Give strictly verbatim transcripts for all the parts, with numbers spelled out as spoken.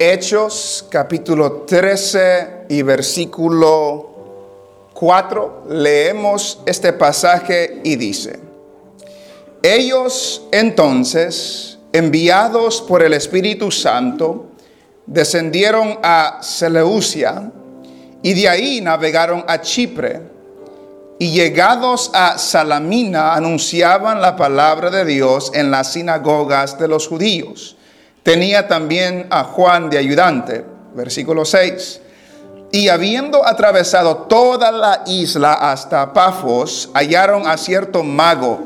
Hechos capítulo trece y versículo cuatro, leemos este pasaje y dice: ellos entonces, enviados por el Espíritu Santo, descendieron a Seleucia y de ahí navegaron a Chipre, y llegados a Salamina anunciaban la palabra de Dios en las sinagogas de los judíos. Tenía también a Juan de ayudante. Versículo seis. Y habiendo atravesado toda la isla hasta Pafos, hallaron a cierto mago,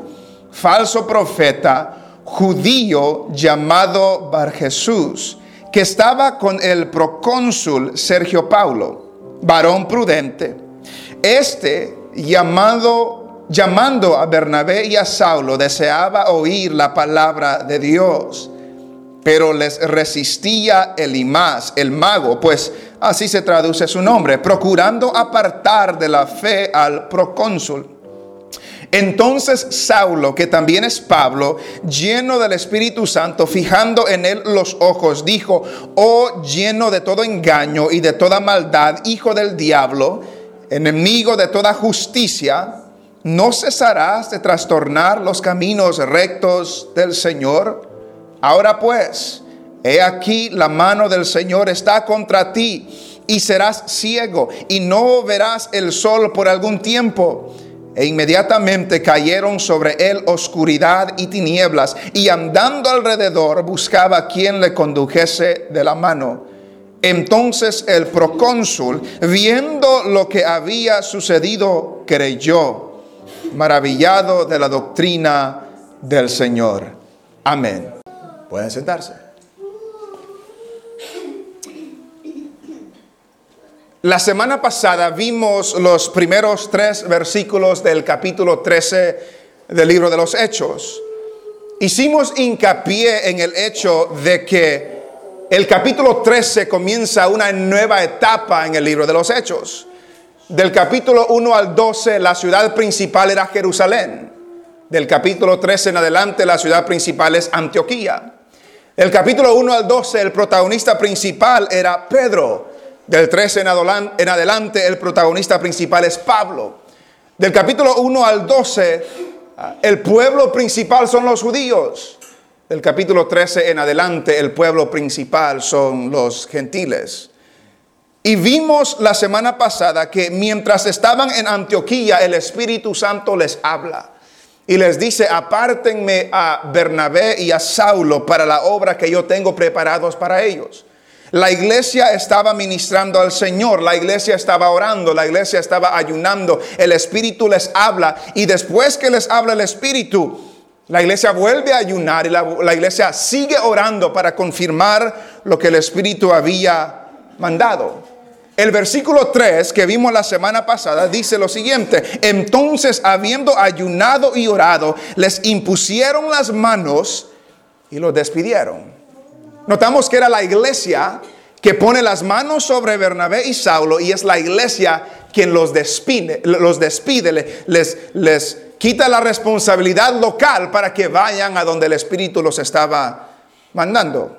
falso profeta, judío llamado Bar Jesús, que estaba con el procónsul Sergio Paulo, varón prudente. Este, llamado, llamando a Bernabé y a Saulo, deseaba oír la palabra de Dios. Pero les resistía Elimás, el mago, pues así se traduce su nombre, procurando apartar de la fe al procónsul. Entonces Saulo, que también es Pablo, lleno del Espíritu Santo, fijando en él los ojos, dijo: oh, lleno de todo engaño y de toda maldad, hijo del diablo, enemigo de toda justicia, ¿no cesarás de trastornar los caminos rectos del Señor? Ahora pues, he aquí la mano del Señor está contra ti, y serás ciego, y no verás el sol por algún tiempo. E inmediatamente cayeron sobre él oscuridad y tinieblas, y andando alrededor buscaba quien le condujese de la mano. Entonces el procónsul, viendo lo que había sucedido, creyó, maravillado de la doctrina del Señor. Amén. Pueden sentarse. La semana pasada vimos los primeros tres versículos del capítulo trece del libro de los Hechos. Hicimos hincapié en el hecho de que el capítulo trece comienza una nueva etapa en el libro de los Hechos. Del capítulo uno al doce, la ciudad principal era Jerusalén. Del capítulo trece en adelante, la ciudad principal es Antioquía. Del capítulo uno al doce, el protagonista principal era Pedro. Del trece en adelante, el protagonista principal es Pablo. Del capítulo uno al doce, el pueblo principal son los judíos. Del capítulo trece en adelante, el pueblo principal son los gentiles. Y vimos la semana pasada que mientras estaban en Antioquía, el Espíritu Santo les habla. Y les dice: apártenme a Bernabé y a Saulo para la obra que yo tengo preparados para ellos. La iglesia estaba ministrando al Señor, la iglesia estaba orando, la iglesia estaba ayunando, el Espíritu les habla, y después que les habla el Espíritu, la iglesia vuelve a ayunar y la, la iglesia sigue orando para confirmar lo que el Espíritu había mandado. El versículo tres que vimos la semana pasada dice lo siguiente: entonces, habiendo ayunado y orado, les impusieron las manos y los despidieron. Notamos que era la iglesia que pone las manos sobre Bernabé y Saulo, y es la iglesia quien los despide, los despide, les, les quita la responsabilidad local para que vayan a donde el Espíritu los estaba mandando.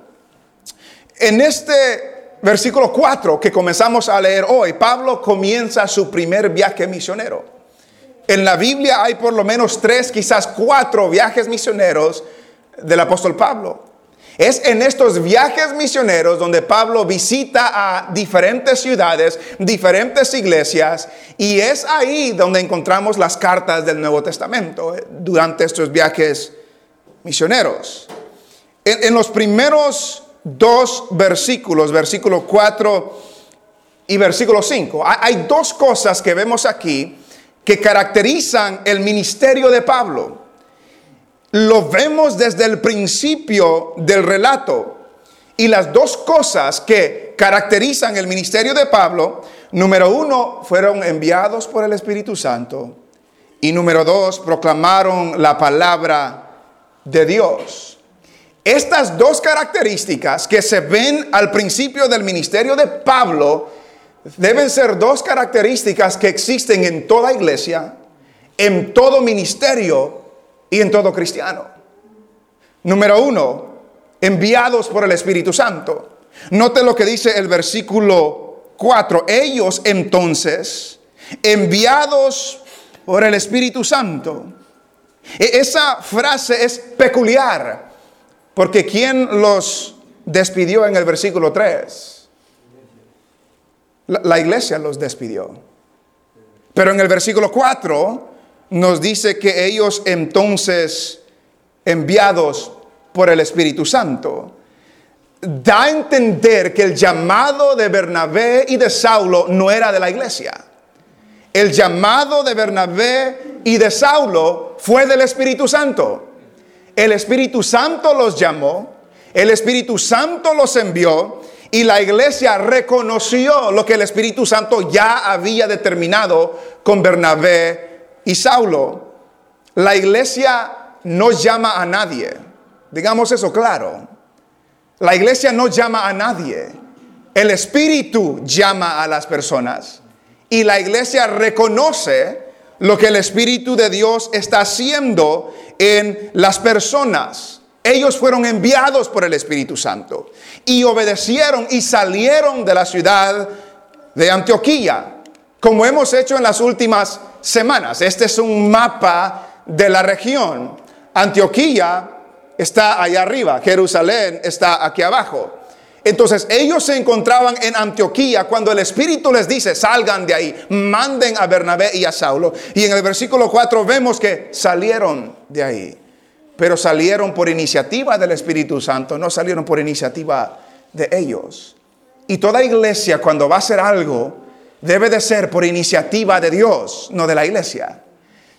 En este versículo cuatro que comenzamos a leer hoy, Pablo comienza su primer viaje misionero. En la Biblia hay por lo menos tres, quizás cuatro viajes misioneros del apóstol Pablo. Es en estos viajes misioneros donde Pablo visita a diferentes ciudades, diferentes iglesias, y es ahí donde encontramos las cartas del Nuevo Testamento durante estos viajes misioneros. En, en los primeros dos versículos, versículo cuatro y versículo cinco. Hay dos cosas que vemos aquí que caracterizan el ministerio de Pablo. Lo vemos desde el principio del relato. Y las dos cosas que caracterizan el ministerio de Pablo, número uno, fueron enviados por el Espíritu Santo. Y número dos, proclamaron la palabra de Dios. Estas dos características que se ven al principio del ministerio de Pablo deben ser dos características que existen en toda iglesia, en todo ministerio y en todo cristiano. Número uno, enviados por el Espíritu Santo. Note lo que dice el versículo cuatro. Ellos entonces, enviados por el Espíritu Santo. Esa frase es peculiar, porque ¿quién los despidió en el versículo tres? La, la iglesia los despidió. Pero en el versículo cuatro nos dice que ellos entonces, enviados por el Espíritu Santo, da a entender que el llamado de Bernabé y de Saulo no era de la iglesia. El llamado de Bernabé y de Saulo fue del Espíritu Santo. El Espíritu Santo los llamó, el Espíritu Santo los envió, y la iglesia reconoció lo que el Espíritu Santo ya había determinado con Bernabé y Saulo. La iglesia no llama a nadie. Digamos eso claro. La iglesia no llama a nadie. El Espíritu llama a las personas. Y la iglesia reconoce lo que el Espíritu de Dios está haciendo en las personas. Ellos fueron enviados por el Espíritu Santo y obedecieron y salieron de la ciudad de Antioquía, como hemos hecho en las últimas semanas. Este es un mapa de la región. Antioquía está allá arriba, Jerusalén está aquí abajo. Entonces ellos se encontraban en Antioquía cuando el Espíritu les dice: salgan de ahí, manden a Bernabé y a Saulo. Y en el versículo cuatro vemos que salieron de ahí, pero salieron por iniciativa del Espíritu Santo, no salieron por iniciativa de ellos. Y toda iglesia, cuando va a hacer algo, debe de ser por iniciativa de Dios, no de la iglesia.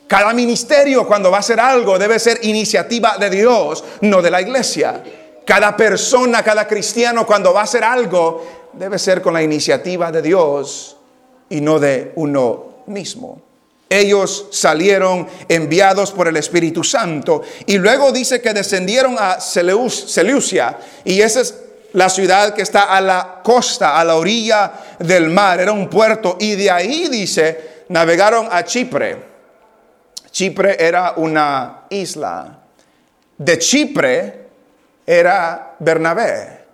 Cada ministerio, cuando va a hacer algo, debe ser iniciativa de Dios, no de la iglesia. Cada persona, cada cristiano, cuando va a hacer algo, debe ser con la iniciativa de Dios y no de uno mismo. Ellos salieron enviados por el Espíritu Santo. Y luego dice que descendieron a Seleucia. Y esa es la ciudad que está a la costa, a la orilla del mar. Era un puerto. Y de ahí, dice, navegaron a Chipre. Chipre era una isla. De Chipre era Bernabé.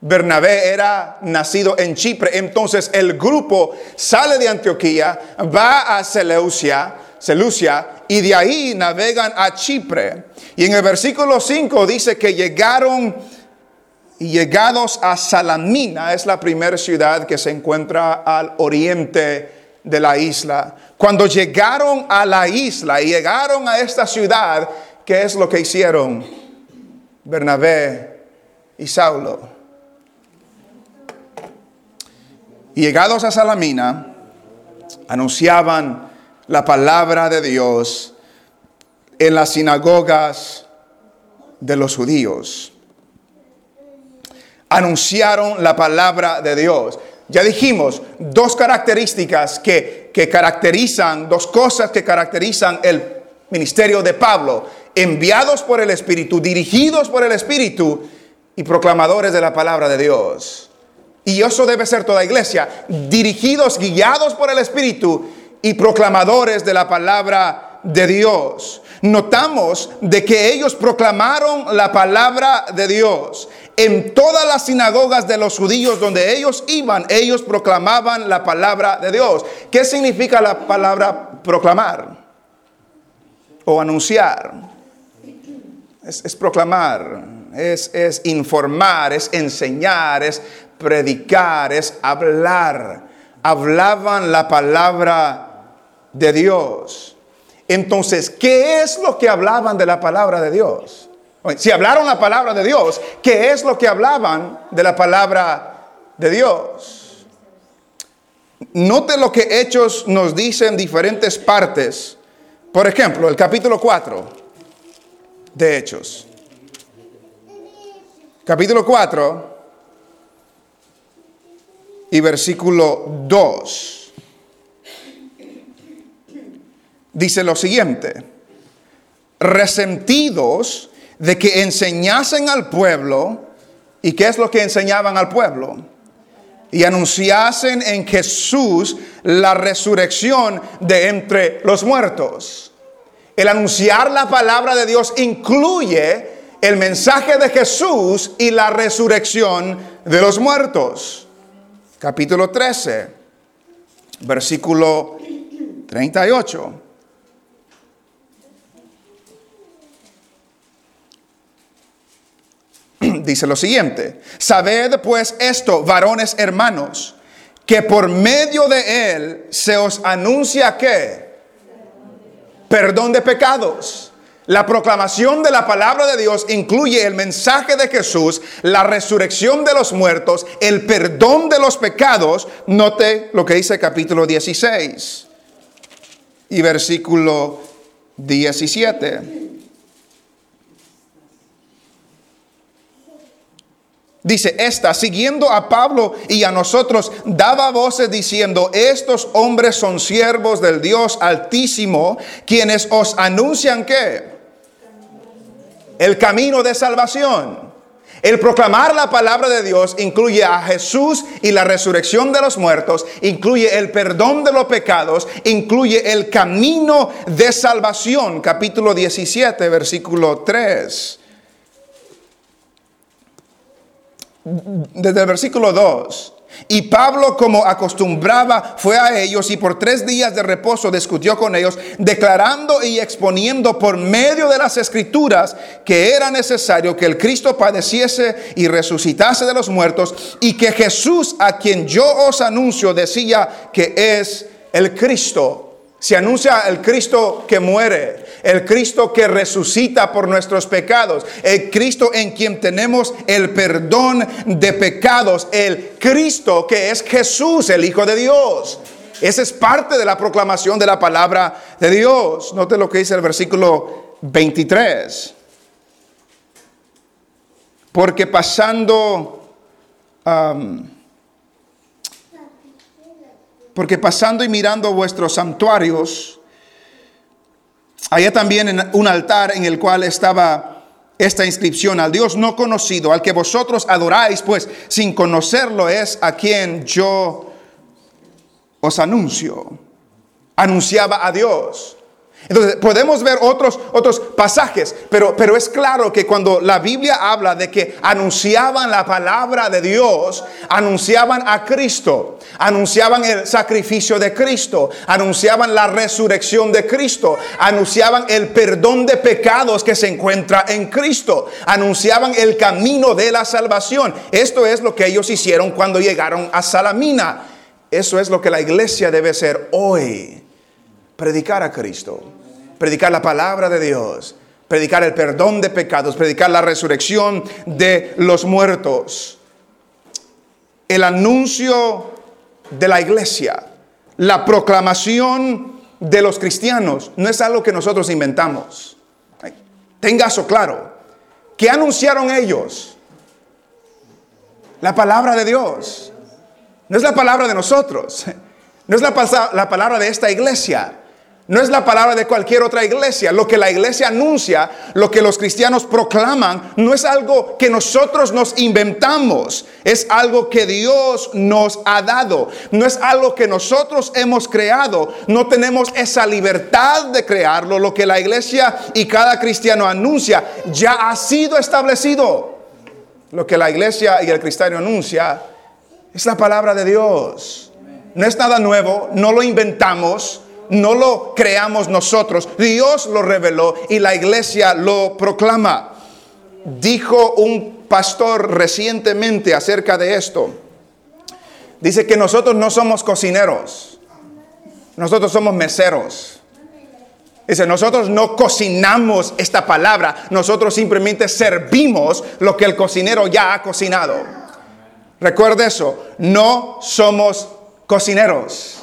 Bernabé era nacido en Chipre. Entonces el grupo sale de Antioquía, va a Seleucia, Seleucia, y de ahí navegan a Chipre. Y en el versículo cinco dice que llegaron y llegados a Salamina, es la primera ciudad que se encuentra al oriente de la isla. Cuando llegaron a la isla y llegaron a esta ciudad, ¿qué es lo que hicieron Bernabé y Saulo? Y llegados a Salamina, anunciaban la palabra de Dios en las sinagogas de los judíos. Anunciaron la palabra de Dios. Ya dijimos dos características que, que caracterizan, dos cosas que caracterizan el ministerio de Pablo: enviados por el Espíritu, dirigidos por el Espíritu y proclamadores de la palabra de Dios. Y eso debe ser toda iglesia: dirigidos, guiados por el Espíritu y proclamadores de la palabra de Dios. Notamos de que ellos proclamaron la palabra de Dios. En todas las sinagogas de los judíos donde ellos iban, ellos proclamaban la palabra de Dios. ¿Qué significa la palabra proclamar o anunciar? Es, es proclamar, es, es informar, es enseñar, es predicar, es hablar. Hablaban la palabra de Dios. Entonces, ¿qué es lo que hablaban de la palabra de Dios? Si hablaron la palabra de Dios, ¿qué es lo que hablaban de la palabra de Dios? Note lo que Hechos nos dice en diferentes partes. Por ejemplo, el capítulo cuatro. De Hechos, capítulo cuatro y versículo dos, dice lo siguiente: resentidos de que enseñasen al pueblo, ¿y qué es lo que enseñaban al pueblo? Y anunciasen en Jesús la resurrección de entre los muertos. El anunciar la palabra de Dios incluye el mensaje de Jesús y la resurrección de los muertos, capítulo trece, versículo treinta y ocho. Dice lo siguiente: sabed pues esto, varones hermanos, que por medio de él se os anuncia que perdón de pecados. La proclamación de la palabra de Dios incluye el mensaje de Jesús, la resurrección de los muertos, el perdón de los pecados. Note lo que dice el capítulo dieciséis y versículo diecisiete. Dice, esta, siguiendo a Pablo y a nosotros, daba voces diciendo, estos hombres son siervos del Dios Altísimo, quienes os anuncian ¿qué? El camino de salvación. El proclamar la palabra de Dios incluye a Jesús y la resurrección de los muertos, incluye el perdón de los pecados, incluye el camino de salvación. Capítulo diecisiete, versículo tres. Desde el versículo dos. Y Pablo, como acostumbraba, fue a ellos y por tres días de reposo discutió con ellos, declarando y exponiendo por medio de las escrituras que era necesario que el Cristo padeciese y resucitase de los muertos, y que Jesús, a quien yo os anuncio, decía que es el Cristo. Se anuncia el Cristo que muere, el Cristo que resucita por nuestros pecados, el Cristo en quien tenemos el perdón de pecados, el Cristo que es Jesús, el Hijo de Dios. Esa es parte de la proclamación de la palabra de Dios. Note lo que dice el versículo veintitrés. Porque pasando... Um, Porque pasando y mirando vuestros santuarios, hallé también un altar en el cual estaba esta inscripción: al Dios no conocido, al que vosotros adoráis, pues sin conocerlo es a quien yo os anuncio. Anunciaba a Dios. Entonces podemos ver otros, otros pasajes, pero, pero es claro que cuando la Biblia habla de que anunciaban la palabra de Dios, anunciaban a Cristo, anunciaban el sacrificio de Cristo, anunciaban la resurrección de Cristo, anunciaban el perdón de pecados que se encuentra en Cristo, anunciaban el camino de la salvación. Esto es lo que ellos hicieron cuando llegaron a Salamina. Eso es lo que la iglesia debe ser hoy. Predicar a Cristo, predicar la palabra de Dios, predicar el perdón de pecados, predicar la resurrección de los muertos. El anuncio de la iglesia, la proclamación de los cristianos, no es algo que nosotros inventamos. Tenga eso claro. ¿Qué anunciaron ellos? La palabra de Dios. No es la palabra de nosotros. No es la, la palabra de esta iglesia. No es la palabra de cualquier otra iglesia. Lo que la iglesia anuncia, lo que los cristianos proclaman, no es algo que nosotros nos inventamos. Es algo que Dios nos ha dado. No es algo que nosotros hemos creado. No tenemos esa libertad de crearlo. Lo que la iglesia y cada cristiano anuncia ya ha sido establecido. Lo que la iglesia y el cristiano anuncia es la palabra de Dios. No es nada nuevo, no lo inventamos, no lo creamos nosotros. Dios lo reveló y la iglesia lo proclama. Dijo un pastor recientemente acerca de esto. Dice que nosotros no somos cocineros, nosotros somos meseros. Dice, nosotros no cocinamos esta palabra, nosotros simplemente servimos lo que el cocinero ya ha cocinado. Recuerde eso, no somos cocineros,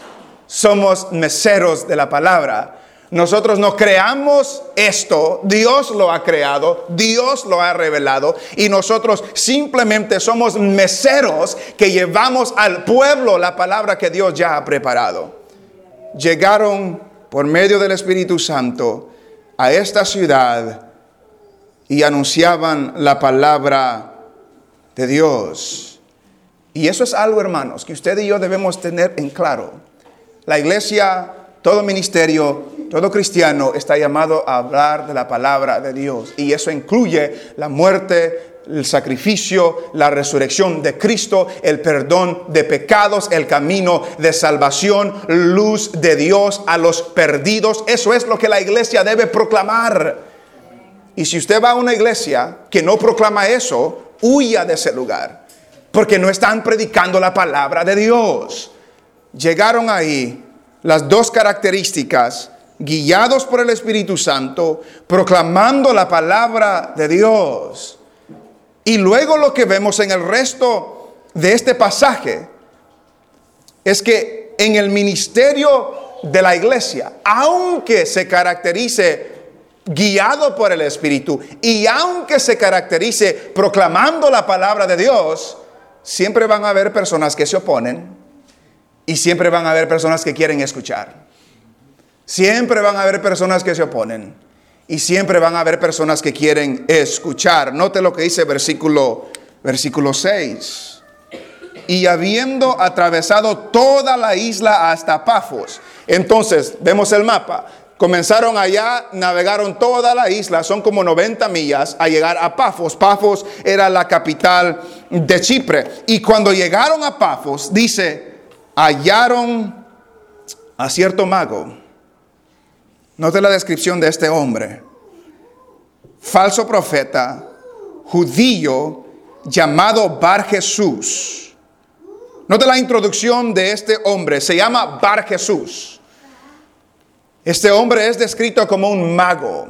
somos meseros de la palabra. Nosotros no creamos esto, Dios lo ha creado, Dios lo ha revelado, y nosotros simplemente somos meseros que llevamos al pueblo la palabra que Dios ya ha preparado. Llegaron por medio del Espíritu Santo a esta ciudad y anunciaban la palabra de Dios. Y eso es algo, hermanos, que usted y yo debemos tener en claro. La iglesia, todo ministerio, todo cristiano está llamado a hablar de la palabra de Dios. Y eso incluye la muerte, el sacrificio, la resurrección de Cristo, el perdón de pecados, el camino de salvación, luz de Dios a los perdidos. Eso es lo que la iglesia debe proclamar. Y si usted va a una iglesia que no proclama eso, huya de ese lugar, porque no están predicando la palabra de Dios. Llegaron ahí las dos características: guiados por el Espíritu Santo, proclamando la palabra de Dios. Y luego lo que vemos en el resto de este pasaje es que en el ministerio de la iglesia, aunque se caracterice guiado por el Espíritu y aunque se caracterice proclamando la palabra de Dios, siempre van a haber personas que se oponen y siempre van a haber personas que quieren escuchar. Siempre van a haber personas que se oponen y siempre van a haber personas que quieren escuchar. Note lo que dice versículo, versículo seis. Y habiendo atravesado toda la isla hasta Pafos. Entonces, vemos el mapa. Comenzaron allá, navegaron toda la isla, son como noventa millas, a llegar a Pafos. Pafos era la capital de Chipre. Y cuando llegaron a Pafos, dice, hallaron a cierto mago. Note la descripción de este hombre. Falso profeta, judío, llamado Bar Jesús. Note la introducción de este hombre, se llama Bar Jesús. Este hombre es descrito como un mago.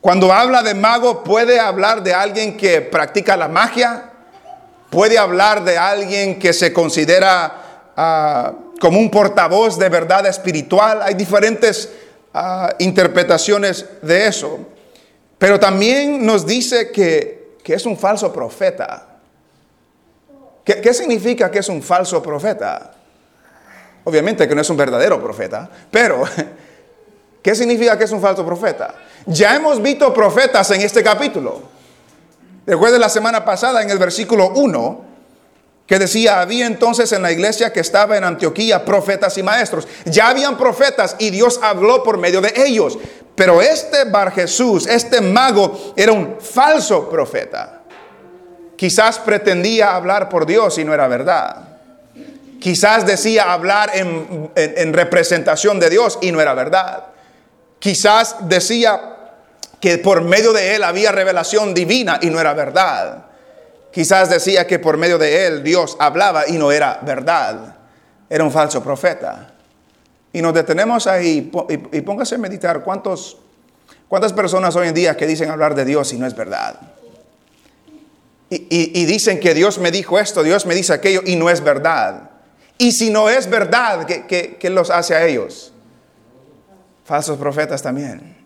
Cuando habla de mago, puede hablar de alguien que practica la magia, puede hablar de alguien que se considera uh, como un portavoz de verdad espiritual. Hay diferentes uh, interpretaciones de eso. Pero también nos dice que, que es un falso profeta. ¿Qué, qué significa que es un falso profeta? Obviamente que no es un verdadero profeta, pero ¿qué significa que es un falso profeta? Ya hemos visto profetas en este capítulo. Recuerden la semana pasada en el versículo uno, que decía, había entonces en la iglesia que estaba en Antioquía profetas y maestros. Ya habían profetas y Dios habló por medio de ellos. Pero este Bar Jesús, este mago, era un falso profeta. Quizás pretendía hablar por Dios y no era verdad. Quizás decía hablar en, en, en representación de Dios y no era verdad. Quizás decía que por medio de él había revelación divina y no era verdad. Quizás decía que por medio de él Dios hablaba y no era verdad. Era un falso profeta. Y nos detenemos ahí y, y póngase a meditar cuántos, cuántas personas hoy en día que dicen hablar de Dios y no es verdad. Y, y, y dicen que Dios me dijo esto, Dios me dice aquello y no es verdad. Y si no es verdad, ¿qué, qué, qué los hace a ellos? Falsos profetas también.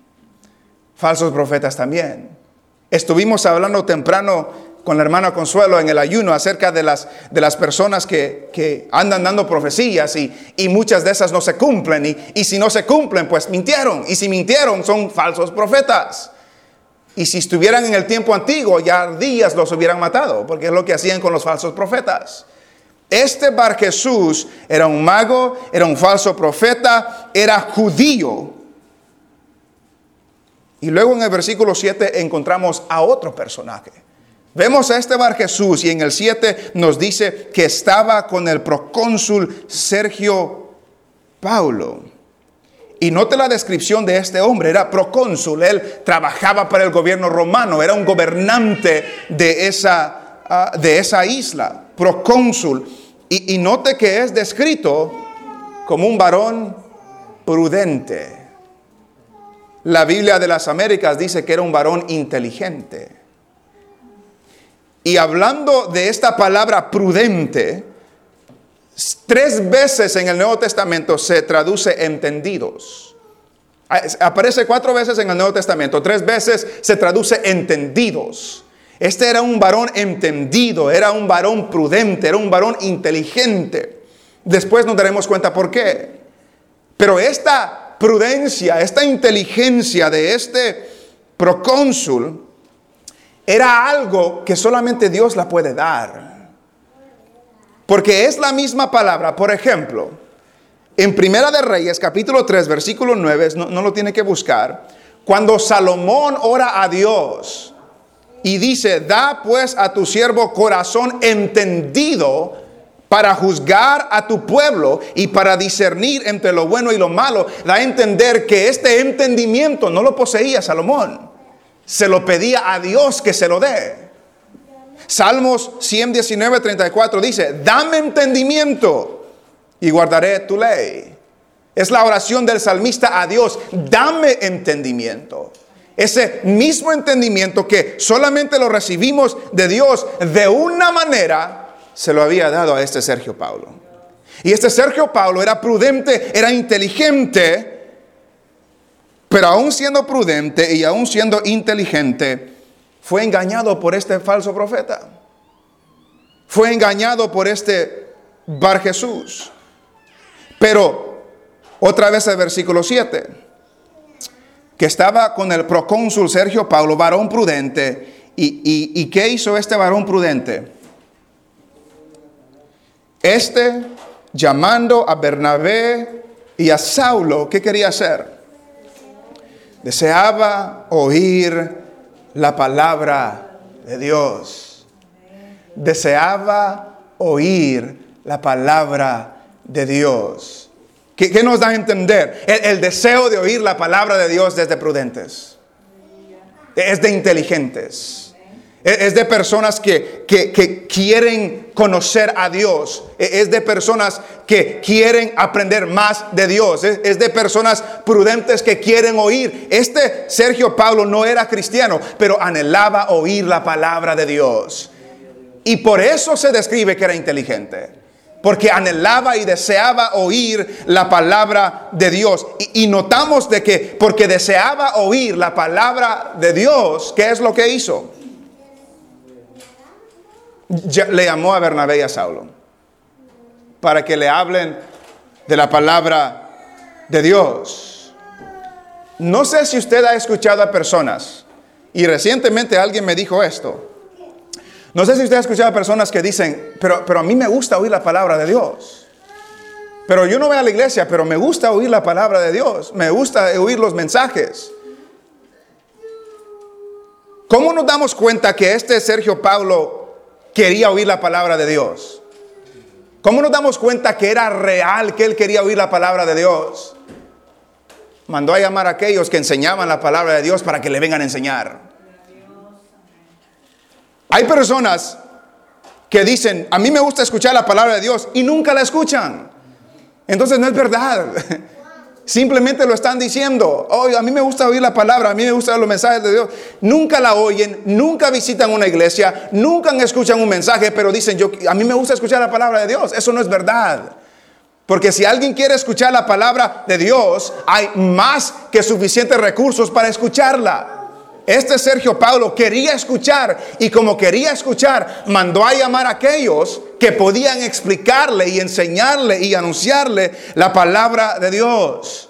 Falsos profetas también. Estuvimos hablando temprano con la hermana Consuelo en el ayuno acerca de las, de las personas que, que andan dando profecías y, y muchas de esas no se cumplen. Y, y si no se cumplen, pues mintieron. Y si mintieron, son falsos profetas. Y si estuvieran en el tiempo antiguo, ya días los hubieran matado, porque es lo que hacían con los falsos profetas. Este Bar Jesús era un mago, era un falso profeta, era judío. Y luego en el versículo siete encontramos a otro personaje. Vemos a este Bar Jesús y en el siete nos dice que estaba con el procónsul Sergio Paulo. Y note la descripción de este hombre, era procónsul, él trabajaba para el gobierno romano, era un gobernante de esa, uh, de esa isla. Procónsul, y, y note que es descrito como un varón prudente. La Biblia de las Américas dice que era un varón inteligente. Y hablando de esta palabra prudente, tres veces en el Nuevo Testamento se traduce entendidos. Aparece cuatro veces en el Nuevo Testamento, tres veces se traduce entendidos. Este era un varón entendido, era un varón prudente, era un varón inteligente. Después nos daremos cuenta por qué. Pero esta prudencia, esta inteligencia de este procónsul era algo que solamente Dios la puede dar. Porque es la misma palabra, por ejemplo, en Primera de Reyes, capítulo tres, versículo nueve, no, no lo tiene que buscar. Cuando Salomón ora a Dios, Y dice, da pues a tu siervo corazón entendido para juzgar a tu pueblo y para discernir entre lo bueno y lo malo. Da a entender que este entendimiento no lo poseía Salomón. Se lo pedía a Dios que se lo dé. Salmos ciento diecinueve, treinta y cuatro dice, dame entendimiento y guardaré tu ley. Es la oración del salmista a Dios, dame entendimiento. Ese mismo entendimiento que solamente lo recibimos de Dios, de una manera, se lo había dado a este Sergio Paulo. Y este Sergio Paulo era prudente, era inteligente, pero aún siendo prudente y aún siendo inteligente, fue engañado por este falso profeta. Fue engañado por este Bar Jesús. Pero, otra vez el versículo siete. Que estaba con el procónsul Sergio Paulo, varón prudente. ¿Y, y, y qué hizo este varón prudente? Este, llamando a Bernabé y a Saulo, ¿qué quería hacer? Deseaba oír la palabra de Dios. Deseaba oír la palabra de Dios. ¿Qué, qué nos da a entender? El, el deseo de oír la palabra de Dios es de prudentes. Es de inteligentes. Es, es de personas que, que, que quieren conocer a Dios. Es de personas que quieren aprender más de Dios. Es, es de personas prudentes que quieren oír. Este Sergio Paulo no era cristiano, pero anhelaba oír la palabra de Dios. Y por eso se describe que era inteligente. Porque anhelaba y deseaba oír la palabra de Dios. Y, y notamos de que porque deseaba oír la palabra de Dios, ¿qué es lo que hizo? Ya, le llamó a Bernabé y a Saulo para que le hablen de la palabra de Dios. No sé si usted ha escuchado a personas, y recientemente alguien me dijo esto. No sé si usted ha escuchado a personas que dicen, pero, pero a mí me gusta oír la palabra de Dios. Pero yo no voy a la iglesia, pero me gusta oír la palabra de Dios. Me gusta oír los mensajes. ¿Cómo nos damos cuenta que este Sergio Paulo quería oír la palabra de Dios? ¿Cómo nos damos cuenta que era real que él quería oír la palabra de Dios? Mandó a llamar a aquellos que enseñaban la palabra de Dios para que le vengan a enseñar. Hay personas que dicen, a mí me gusta escuchar la palabra de Dios y nunca la escuchan. Entonces no es verdad. Simplemente lo están diciendo. Oh, a mí me gusta oír la palabra, a mí me gustan los mensajes de Dios. Nunca la oyen, nunca visitan una iglesia, nunca escuchan un mensaje, pero dicen, yo, a mí me gusta escuchar la palabra de Dios. Eso no es verdad. Porque si alguien quiere escuchar la palabra de Dios, hay más que suficientes recursos para escucharla. Este Sergio Paulo quería escuchar, y como quería escuchar, mandó a llamar a aquellos que podían explicarle y enseñarle y anunciarle la palabra de Dios.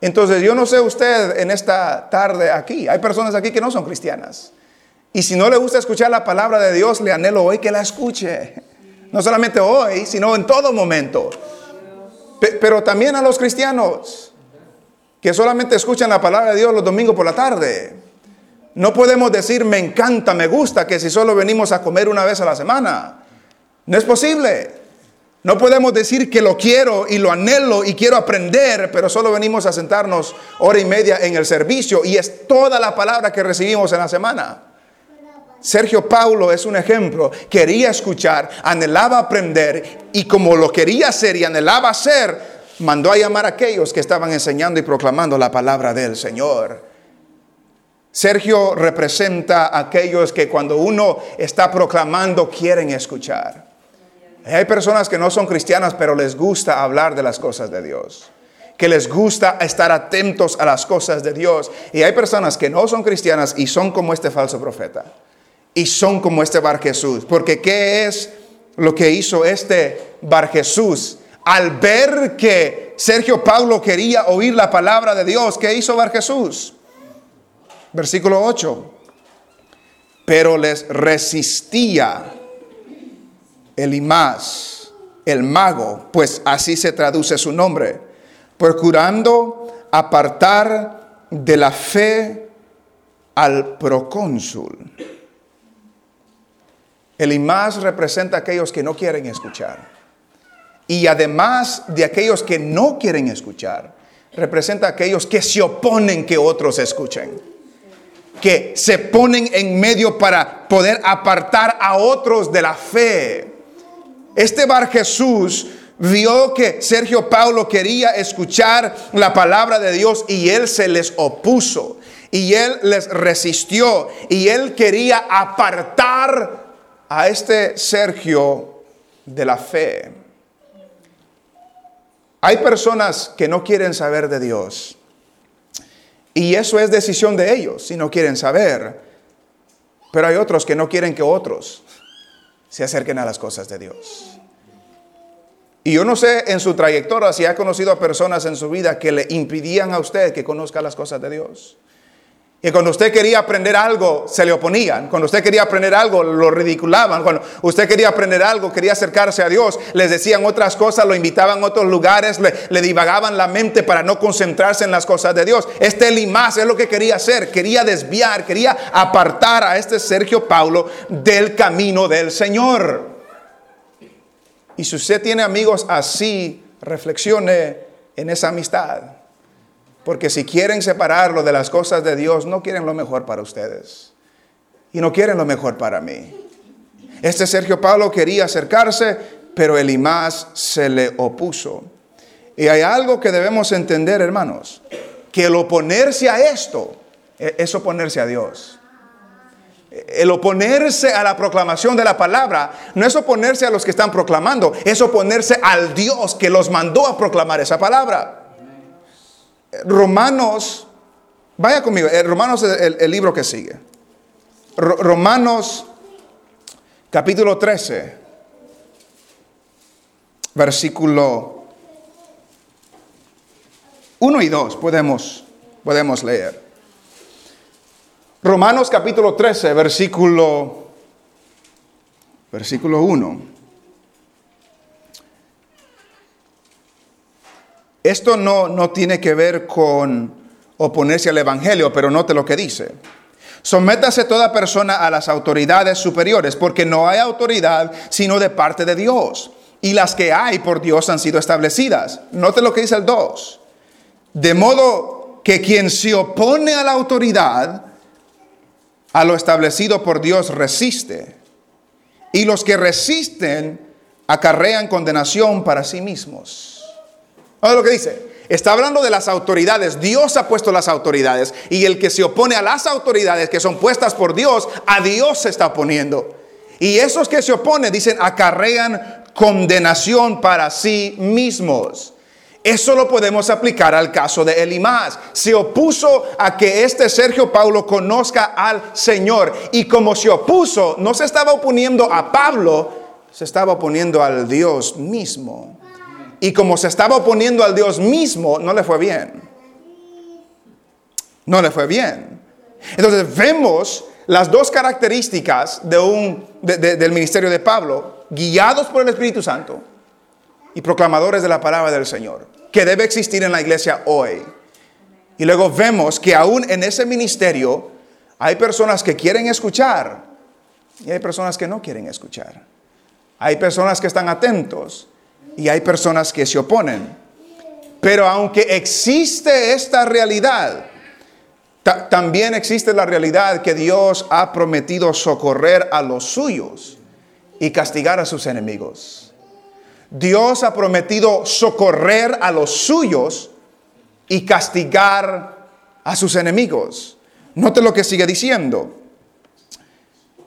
Entonces, yo no sé usted en esta tarde aquí, hay personas aquí que no son cristianas. Y si no le gusta escuchar la palabra de Dios, le anhelo hoy que la escuche. No solamente hoy, sino en todo momento. Pero también a los cristianos que solamente escuchan la palabra de Dios los domingos por la tarde. No podemos decir, me encanta, me gusta, que si solo venimos a comer una vez a la semana. No es posible. No podemos decir que lo quiero y lo anhelo y quiero aprender, pero solo venimos a sentarnos hora y media en el servicio y es toda la palabra que recibimos en la semana. Sergio Paulo es un ejemplo. Quería escuchar, anhelaba aprender, y como lo quería hacer y anhelaba hacer, mandó a llamar a aquellos que estaban enseñando y proclamando la palabra del Señor. Sergio representa a aquellos que cuando uno está proclamando quieren escuchar. Hay personas que no son cristianas, pero les gusta hablar de las cosas de Dios. Que les gusta estar atentos a las cosas de Dios. Y hay personas que no son cristianas y son como este falso profeta. Y son como este Bar Jesús. Porque ¿qué es lo que hizo este Bar Jesús? Al ver que Sergio Paulo quería oír la palabra de Dios, ¿qué hizo Bar Jesús? Versículo ocho. Pero les resistía Elimás, el mago, pues así se traduce su nombre, procurando apartar de la fe al procónsul. Elimás representa a aquellos que no quieren escuchar. Y además de aquellos que no quieren escuchar, representa a aquellos que se oponen que otros escuchen. Que se ponen en medio para poder apartar a otros de la fe. Este Bar Jesús vio que Sergio Paulo quería escuchar la palabra de Dios y él se les opuso. Y él les resistió. Y él quería apartar a este Sergio de la fe. Hay personas que no quieren saber de Dios. Y eso es decisión de ellos, si no quieren saber. Pero hay otros que no quieren que otros se acerquen a las cosas de Dios. Y yo no sé en su trayectoria si ha conocido a personas en su vida que le impidían a usted que conozca las cosas de Dios. Y cuando usted quería aprender algo, se le oponían. Cuando usted quería aprender algo, lo ridiculaban. Cuando usted quería aprender algo, quería acercarse a Dios, les decían otras cosas, lo invitaban a otros lugares, le, le divagaban la mente para no concentrarse en las cosas de Dios. Este Elimás es lo que quería hacer. Quería desviar, quería apartar a este Sergio Paulo del camino del Señor. Y si usted tiene amigos así, reflexione en esa amistad. Porque si quieren separarlo de las cosas de Dios, no quieren lo mejor para ustedes. Y no quieren lo mejor para mí. Este Sergio Paulo quería acercarse, pero Elimás se le opuso. Y hay algo que debemos entender, hermanos. Que el oponerse a esto, es oponerse a Dios. El oponerse a la proclamación de la palabra, no es oponerse a los que están proclamando. Es oponerse al Dios que los mandó a proclamar esa palabra. Romanos, vaya conmigo, Romanos es el, el libro que sigue. Romanos capítulo trece, versículo uno y dos, podemos, podemos leer. Romanos capítulo trece, versículo, versículo uno. Esto no, no tiene que ver con oponerse al evangelio, pero note lo que dice. Sométase toda persona a las autoridades superiores, porque no hay autoridad sino de parte de Dios. Y las que hay por Dios han sido establecidas. Note lo que dice el dos. De modo que quien se opone a la autoridad, a lo establecido por Dios resiste. Y los que resisten acarrean condenación para sí mismos. Ahora lo que dice, está hablando de las autoridades. Dios ha puesto las autoridades y el que se opone a las autoridades que son puestas por Dios, a Dios se está oponiendo. Y esos que se oponen, dicen, acarrean condenación para sí mismos. Eso lo podemos aplicar al caso de Elimás. Se opuso a que este Sergio Paulo conozca al Señor. Y como se opuso, no se estaba oponiendo a Pablo, se estaba oponiendo al Dios mismo. Y como se estaba oponiendo al Dios mismo, no le fue bien. No le fue bien. Entonces vemos las dos características de un, de, de, del ministerio de Pablo, guiados por el Espíritu Santo y proclamadores de la palabra del Señor, que debe existir en la iglesia hoy. Y luego vemos que aún en ese ministerio hay personas que quieren escuchar y hay personas que no quieren escuchar. Hay personas que están atentos. Y hay personas que se oponen. Pero aunque existe esta realidad, ta- también existe la realidad que Dios ha prometido socorrer a los suyos y castigar a sus enemigos. Dios ha prometido socorrer a los suyos y castigar a sus enemigos. Note lo que sigue diciendo.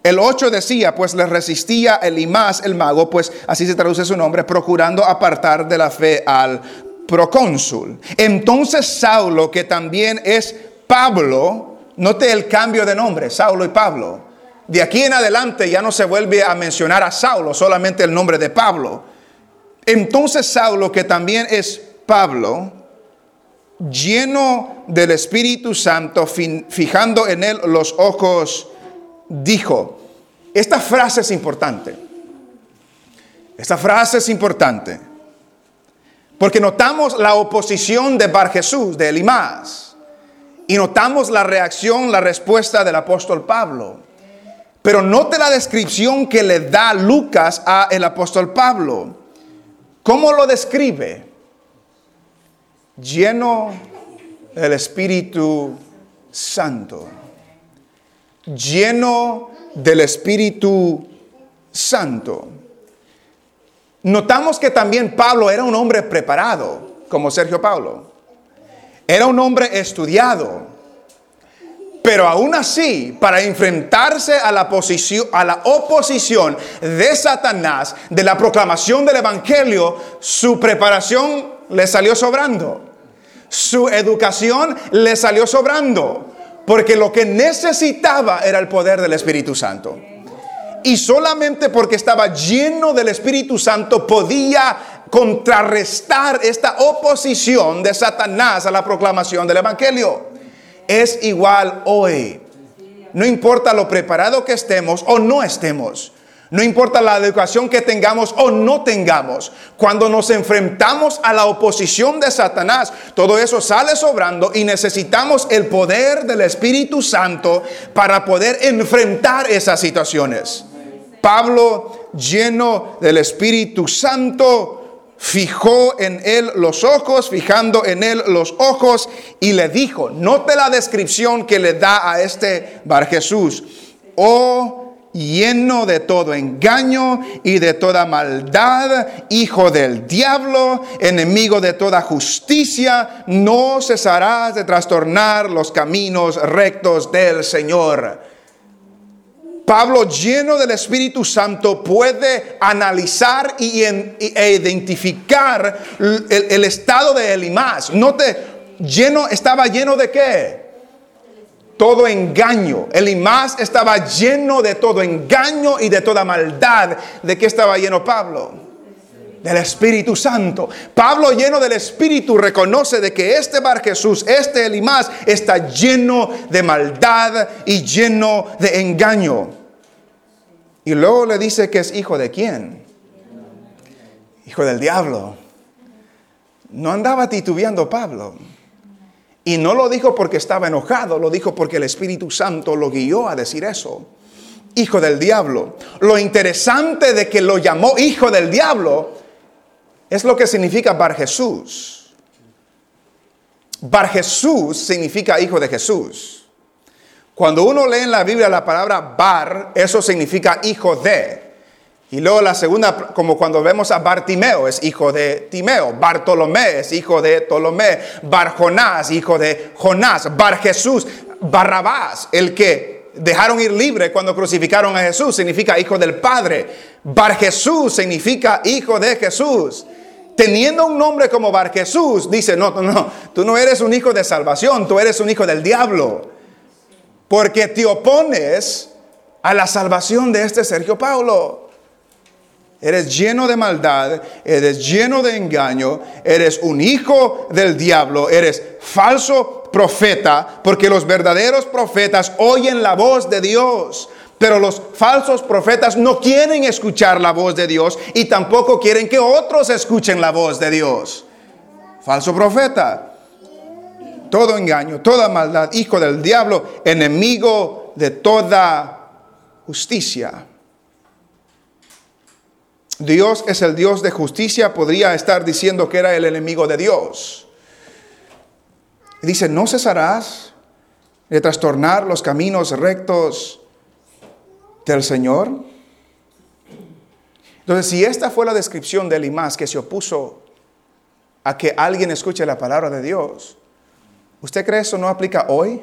El ocho decía, pues les resistía Elimás, el mago, pues así se traduce su nombre, procurando apartar de la fe al procónsul. Entonces Saulo, que también es Pablo, note el cambio de nombre, Saulo y Pablo. De aquí en adelante ya no se vuelve a mencionar a Saulo, solamente el nombre de Pablo. Entonces Saulo, que también es Pablo, lleno del Espíritu Santo, fijando en él los ojos, dijo, esta frase es importante. Esta frase es importante. Porque notamos la oposición de Bar Jesús, de Elimás. Y notamos la reacción, la respuesta del apóstol Pablo. Pero note la descripción que le da Lucas al apóstol Pablo. ¿Cómo lo describe? Lleno del Espíritu Santo. Lleno del Espíritu Santo. Notamos que también Pablo era un hombre preparado, como Sergio Paulo. Era un hombre estudiado. Pero aún así, para enfrentarse a la, posición, a la oposición de Satanás, de la proclamación del Evangelio, su preparación le salió sobrando. Su educación le salió sobrando. Porque lo que necesitaba era el poder del Espíritu Santo. Y solamente porque estaba lleno del Espíritu Santo podía contrarrestar esta oposición de Satanás a la proclamación del Evangelio. Es igual hoy. No importa lo preparado que estemos o no estemos. No importa la educación que tengamos o no tengamos. Cuando nos enfrentamos a la oposición de Satanás, todo eso sale sobrando y necesitamos el poder del Espíritu Santo para poder enfrentar esas situaciones. Pablo, lleno del Espíritu Santo, fijó en él los ojos, fijando en él los ojos, y le dijo, note la descripción que le da a este Bar Jesús, oh, lleno de todo engaño y de toda maldad, hijo del diablo, enemigo de toda justicia, no cesarás de trastornar los caminos rectos del Señor. Pablo, lleno del Espíritu Santo, puede analizar y en, e identificar el, el estado de Elimás. Note, lleno, estaba lleno de ¿qué? Todo engaño. Elimás estaba lleno de todo engaño y de toda maldad. ¿De qué estaba lleno Pablo? Del Espíritu Santo. Pablo, lleno del Espíritu, reconoce de que este Bar Jesús, este Elimás, está lleno de maldad y lleno de engaño. Y luego le dice que es hijo de ¿quién? Hijo del diablo. No andaba titubeando Pablo. Y no lo dijo porque estaba enojado, lo dijo porque el Espíritu Santo lo guió a decir eso. Hijo del diablo. Lo interesante de que lo llamó hijo del diablo es lo que significa Bar Jesús. Bar Jesús significa hijo de Jesús. Cuando uno lee en la Biblia la palabra Bar, eso significa hijo de. Y luego la segunda, como cuando vemos a Bartimeo, es hijo de Timeo. Bartolomé es hijo de Ptolomé. Barjonás, hijo de Jonás. Bar Jesús, Barrabás, el que dejaron ir libre cuando crucificaron a Jesús, significa hijo del Padre. Bar Jesús significa hijo de Jesús. Teniendo un nombre como Bar Jesús, dice, no, no, no, tú no eres un hijo de salvación, tú eres un hijo del diablo. Porque te opones a la salvación de este Sergio Paulo. Eres lleno de maldad, eres lleno de engaño, eres un hijo del diablo, eres falso profeta, porque los verdaderos profetas oyen la voz de Dios, pero los falsos profetas no quieren escuchar la voz de Dios y tampoco quieren que otros escuchen la voz de Dios. Falso profeta, todo engaño, toda maldad, hijo del diablo, enemigo de toda justicia. Dios es el Dios de justicia, podría estar diciendo que era el enemigo de Dios. Dice, no cesarás de trastornar los caminos rectos del Señor. Entonces, si esta fue la descripción de Elimás, que se opuso a que alguien escuche la palabra de Dios, ¿usted cree eso no aplica hoy?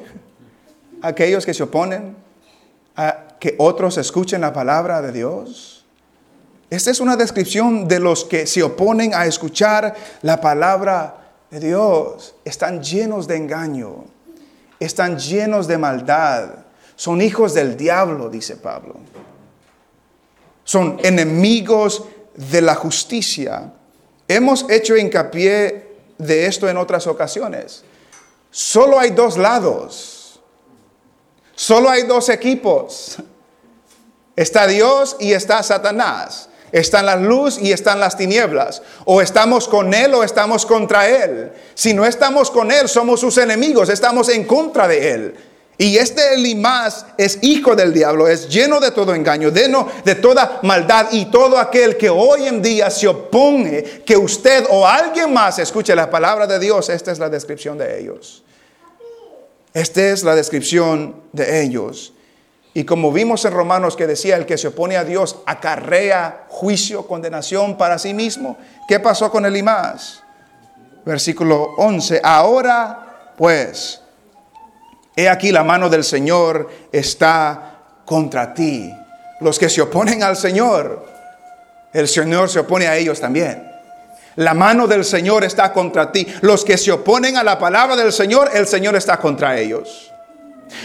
Aquellos que se oponen a que otros escuchen la palabra de Dios. Esta es una descripción de los que se oponen a escuchar la palabra de Dios. Están llenos de engaño. Están llenos de maldad. Son hijos del diablo, dice Pablo. Son enemigos de la justicia. Hemos hecho hincapié de esto en otras ocasiones. Solo hay dos lados. Solo hay dos equipos. Está Dios y está Satanás. Están la luz y están las tinieblas. O estamos con él o estamos contra él. Si no estamos con él, somos sus enemigos. Estamos en contra de él. Y este Elimás es hijo del diablo, es lleno de todo engaño, lleno de toda maldad. Y todo aquel que hoy en día se opone que usted o alguien más escuche la palabra de Dios, esta es la descripción de ellos. Esta es la descripción de ellos. Y como vimos en Romanos que decía, el que se opone a Dios acarrea juicio, condenación para sí mismo. ¿Qué pasó con Elimás? Versículo once. Ahora pues, he aquí la mano del Señor está contra ti. Los que se oponen al Señor, el Señor se opone a ellos también. La mano del Señor está contra ti. Los que se oponen a la palabra del Señor, el Señor está contra ellos.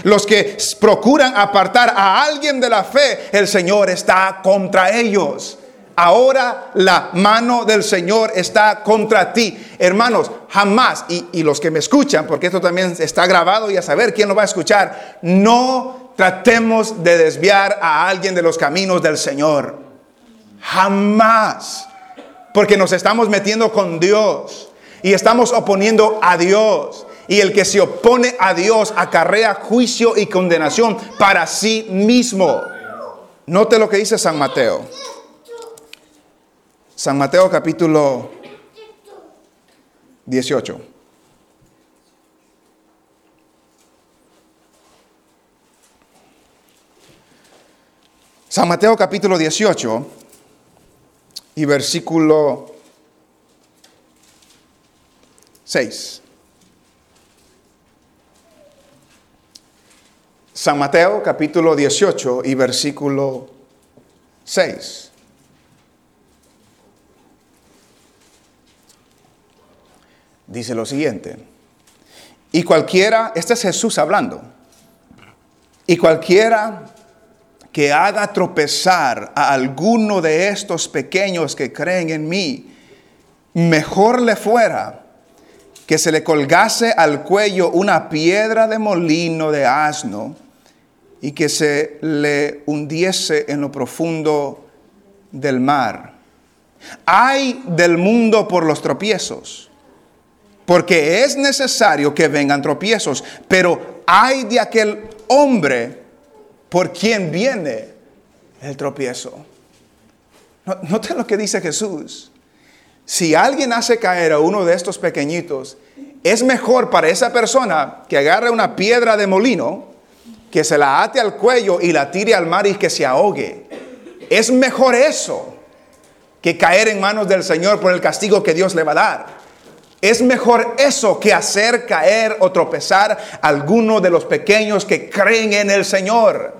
Los que procuran apartar a alguien de la fe, el Señor está contra ellos. Ahora la mano del Señor está contra ti. Hermanos, jamás, y, y los que me escuchan, porque esto también está grabado y a saber quién lo va a escuchar, no tratemos de desviar a alguien de los caminos del Señor. Jamás. Porque nos estamos metiendo con Dios y estamos oponiendo a Dios. Y el que se opone a Dios acarrea juicio y condenación para sí mismo. Note lo que dice San Mateo. San Mateo capítulo dieciocho. San Mateo capítulo dieciocho y versículo seis. San Mateo capítulo dieciocho y versículo seis. Dice lo siguiente. Y cualquiera, este es Jesús hablando. Y cualquiera que haga tropezar a alguno de estos pequeños que creen en mí, mejor le fuera que se le colgase al cuello una piedra de molino de asno y que se le hundiese en lo profundo del mar. Ay del mundo por los tropiezos. Porque es necesario que vengan tropiezos, pero ay de aquel hombre por quien viene el tropiezo. Noten lo que dice Jesús. Si alguien hace caer a uno de estos pequeñitos, es mejor para esa persona que agarre una piedra de molino, que se la ate al cuello y la tire al mar y que se ahogue. Es mejor eso que caer en manos del Señor por el castigo que Dios le va a dar. Es mejor eso que hacer caer o tropezar a alguno de los pequeños que creen en el Señor.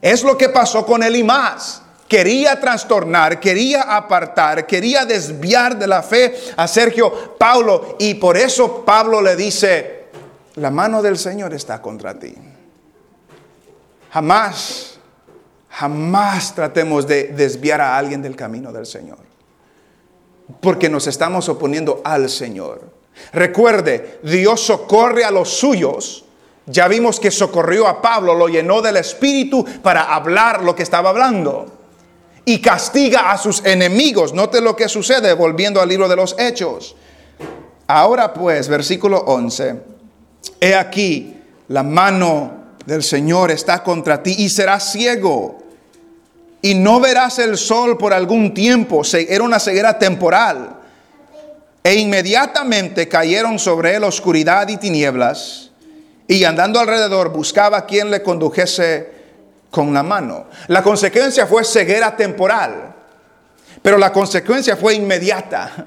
Es lo que pasó con Elimás. Quería trastornar, quería apartar, quería desviar de la fe a Sergio Paulo. Y por eso Pablo le dice, la mano del Señor está contra ti. Jamás, jamás tratemos de desviar a alguien del camino del Señor. Porque nos estamos oponiendo al Señor. Recuerde, Dios socorre a los suyos. Ya vimos que socorrió a Pablo, lo llenó del Espíritu para hablar lo que estaba hablando. Y castiga a sus enemigos. Note lo que sucede, volviendo al libro de los Hechos. Ahora pues, versículo once. He aquí, la mano del Señor está contra ti y serás ciego. Y no verás el sol por algún tiempo. Era una ceguera temporal. E inmediatamente cayeron sobre él oscuridad y tinieblas. Y andando alrededor buscaba a quien le condujese con la mano. La consecuencia fue ceguera temporal. Pero la consecuencia fue inmediata.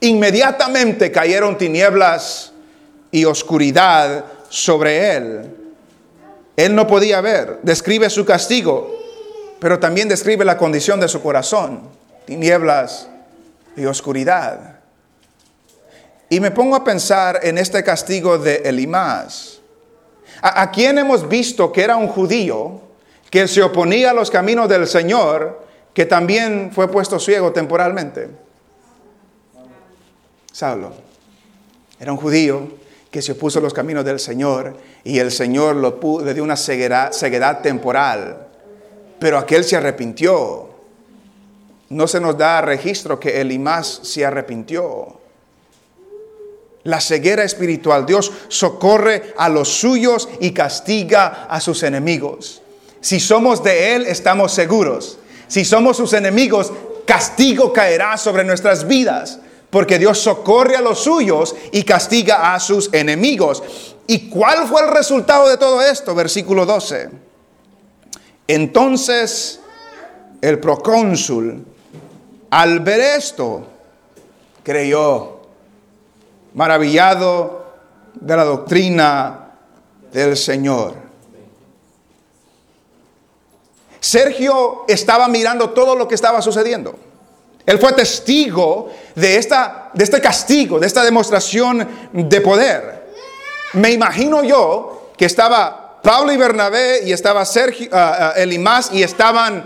Inmediatamente cayeron tinieblas y oscuridad sobre él. Él no podía ver. Describe su castigo. Pero también describe la condición de su corazón, tinieblas y oscuridad. Y me pongo a pensar en este castigo de Elimás. ¿A, a quién hemos visto que era un judío, que se oponía a los caminos del Señor, que también fue puesto ciego temporalmente? Saulo. Era un judío que se opuso a los caminos del Señor y el Señor lo pudo, le dio una ceguera, ceguedad temporal. Pero aquel se arrepintió. No se nos da registro que Elimás se arrepintió. la ceguera espiritual. Dios socorre a los suyos y castiga a sus enemigos. Si somos de Él, estamos seguros. Si somos sus enemigos, castigo caerá sobre nuestras vidas, porque Dios socorre a los suyos y castiga a sus enemigos. ¿Y cuál fue el resultado de todo esto? Versículo doce. Entonces, el procónsul, al ver esto, creyó, maravillado de la doctrina del Señor. Sergio estaba mirando todo lo que estaba sucediendo. Él fue testigo de, esta, de este castigo, de esta demostración de poder. Me imagino yo que estaba Pablo y Bernabé y estaba Sergio, uh, uh, Elimás y estaban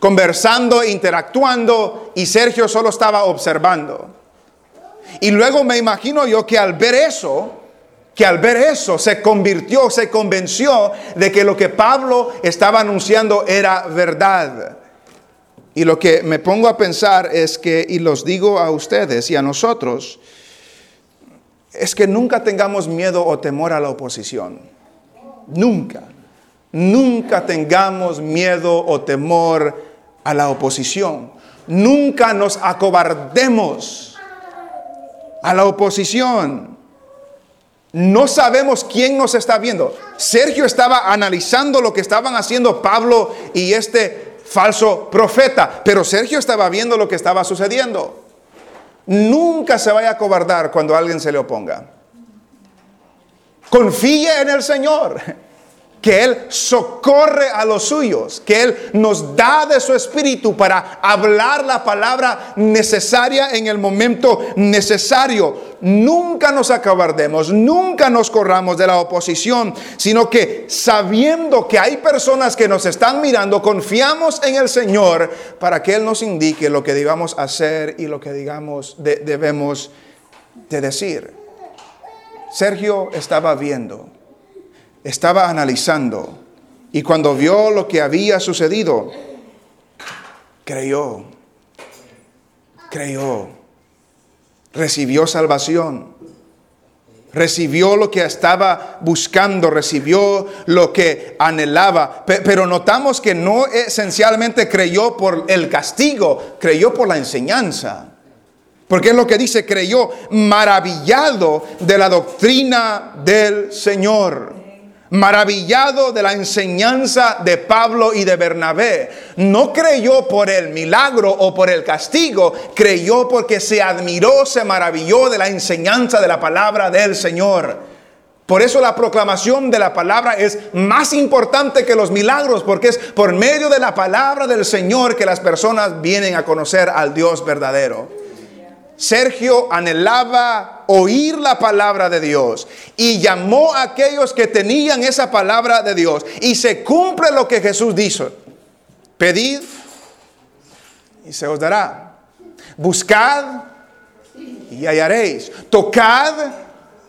conversando, interactuando, y Sergio solo estaba observando. Y luego me imagino yo que al ver eso, que al ver eso se convirtió, se convenció de que lo que Pablo estaba anunciando era verdad. Y lo que me pongo a pensar es que, y los digo a ustedes y a nosotros, es que nunca tengamos miedo o temor a la oposición. Nunca, nunca tengamos miedo o temor a la oposición. Nunca nos acobardemos a la oposición. No sabemos quién nos está viendo. Sergio estaba analizando lo que estaban haciendo Pablo y este falso profeta, pero Sergio estaba viendo lo que estaba sucediendo. Nunca se vaya a acobardar cuando alguien se le oponga. Confíe en el Señor, que Él socorre a los suyos, que Él nos da de su espíritu para hablar la palabra necesaria en el momento necesario. Nunca nos acobardemos, nunca nos corramos de la oposición, sino que sabiendo que hay personas que nos están mirando, confiamos en el Señor para que Él nos indique lo que debamos hacer y lo que digamos de, debemos de decir. Sergio estaba viendo. Estaba analizando, y cuando vio lo que había sucedido, creyó, creyó, recibió salvación, recibió lo que estaba buscando, recibió lo que anhelaba. Pero notamos que no esencialmente creyó por el castigo, creyó por la enseñanza. Porque es lo que dice, creyó maravillado de la doctrina del Señor. Maravillado de la enseñanza de Pablo y de Bernabé. No creyó por el milagro o por el castigo, creyó porque se admiró, se maravilló de la enseñanza de la palabra del Señor. Por eso la proclamación de la palabra es más importante que los milagros, porque es por medio de la palabra del Señor que las personas vienen a conocer al Dios verdadero. Sergio anhelaba oír la palabra de Dios y llamó a aquellos que tenían esa palabra de Dios, y se cumple lo que Jesús dijo: pedid y se os dará, buscad y hallaréis, tocad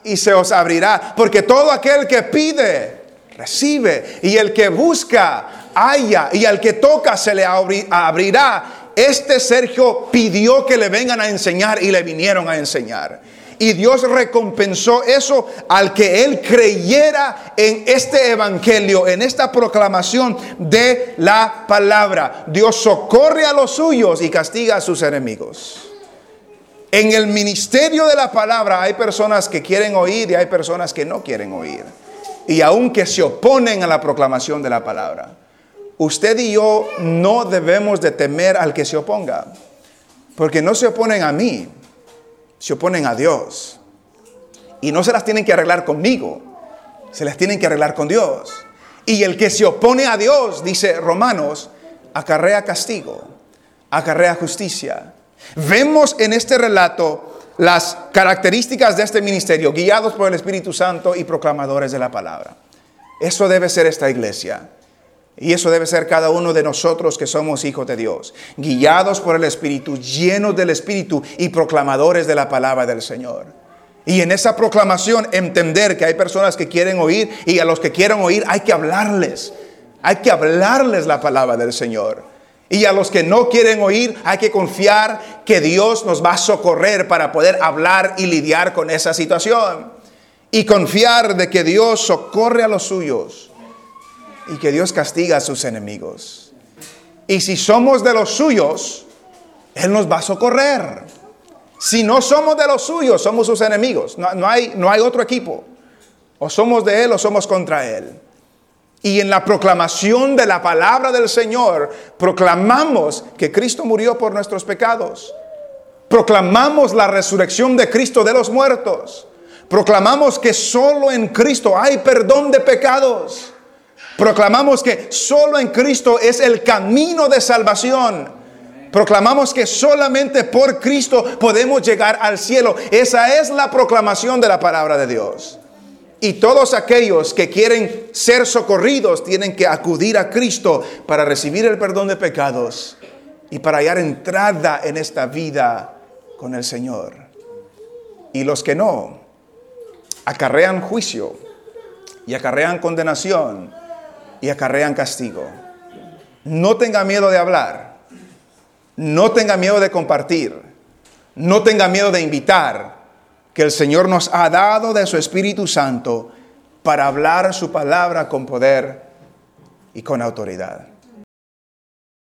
y se os abrirá, porque todo aquel que pide, recibe, y el que busca, halla, y al que toca se le abrirá. Este Sergio pidió que le vengan a enseñar y le vinieron a enseñar. Y Dios recompensó eso al que él creyera en este evangelio, en esta proclamación de la palabra. Dios socorre a los suyos y castiga a sus enemigos. En el ministerio de la palabra hay personas que quieren oír y hay personas que no quieren oír. Y aún que se oponen a la proclamación de la palabra. Usted y yo no debemos de temer al que se oponga, porque no se oponen a mí, se oponen a Dios. Y no se las tienen que arreglar conmigo, se las tienen que arreglar con Dios. Y el que se opone a Dios, dice Romanos, acarrea castigo, acarrea justicia. Vemos en este relato las características de este ministerio, guiados por el Espíritu Santo y proclamadores de la palabra. Eso debe ser esta iglesia. Y eso debe ser cada uno de nosotros que somos hijos de Dios, guiados por el Espíritu, llenos del Espíritu y proclamadores de la palabra del Señor. Y en esa proclamación entender que hay personas que quieren oír, y a los que quieren oír hay que hablarles. Hay que hablarles la palabra del Señor. Y a los que no quieren oír hay que confiar que Dios nos va a socorrer para poder hablar y lidiar con esa situación. Y confiar de que Dios socorre a los suyos y que Dios castiga a sus enemigos. Y si somos de los suyos, Él nos va a socorrer. Si no somos de los suyos, somos sus enemigos. No, no hay, no hay otro equipo. O somos de Él o somos contra Él. Y en la proclamación de la palabra del Señor, proclamamos que Cristo murió por nuestros pecados. Proclamamos la resurrección de Cristo de los muertos. Proclamamos que solo en Cristo hay perdón de pecados. Proclamamos que solo en Cristo es el camino de salvación. Proclamamos que solamente por Cristo podemos llegar al cielo. Esa es la proclamación de la palabra de Dios. Y todos aquellos que quieren ser socorridos tienen que acudir a Cristo para recibir el perdón de pecados y para hallar entrada en esta vida con el Señor. Y los que no, acarrean juicio, y acarrean condenación, y acarrean castigo. No tenga miedo de hablar, no tenga miedo de compartir, no tenga miedo de invitar, que el Señor nos ha dado de su Espíritu Santo para hablar su palabra con poder y con autoridad.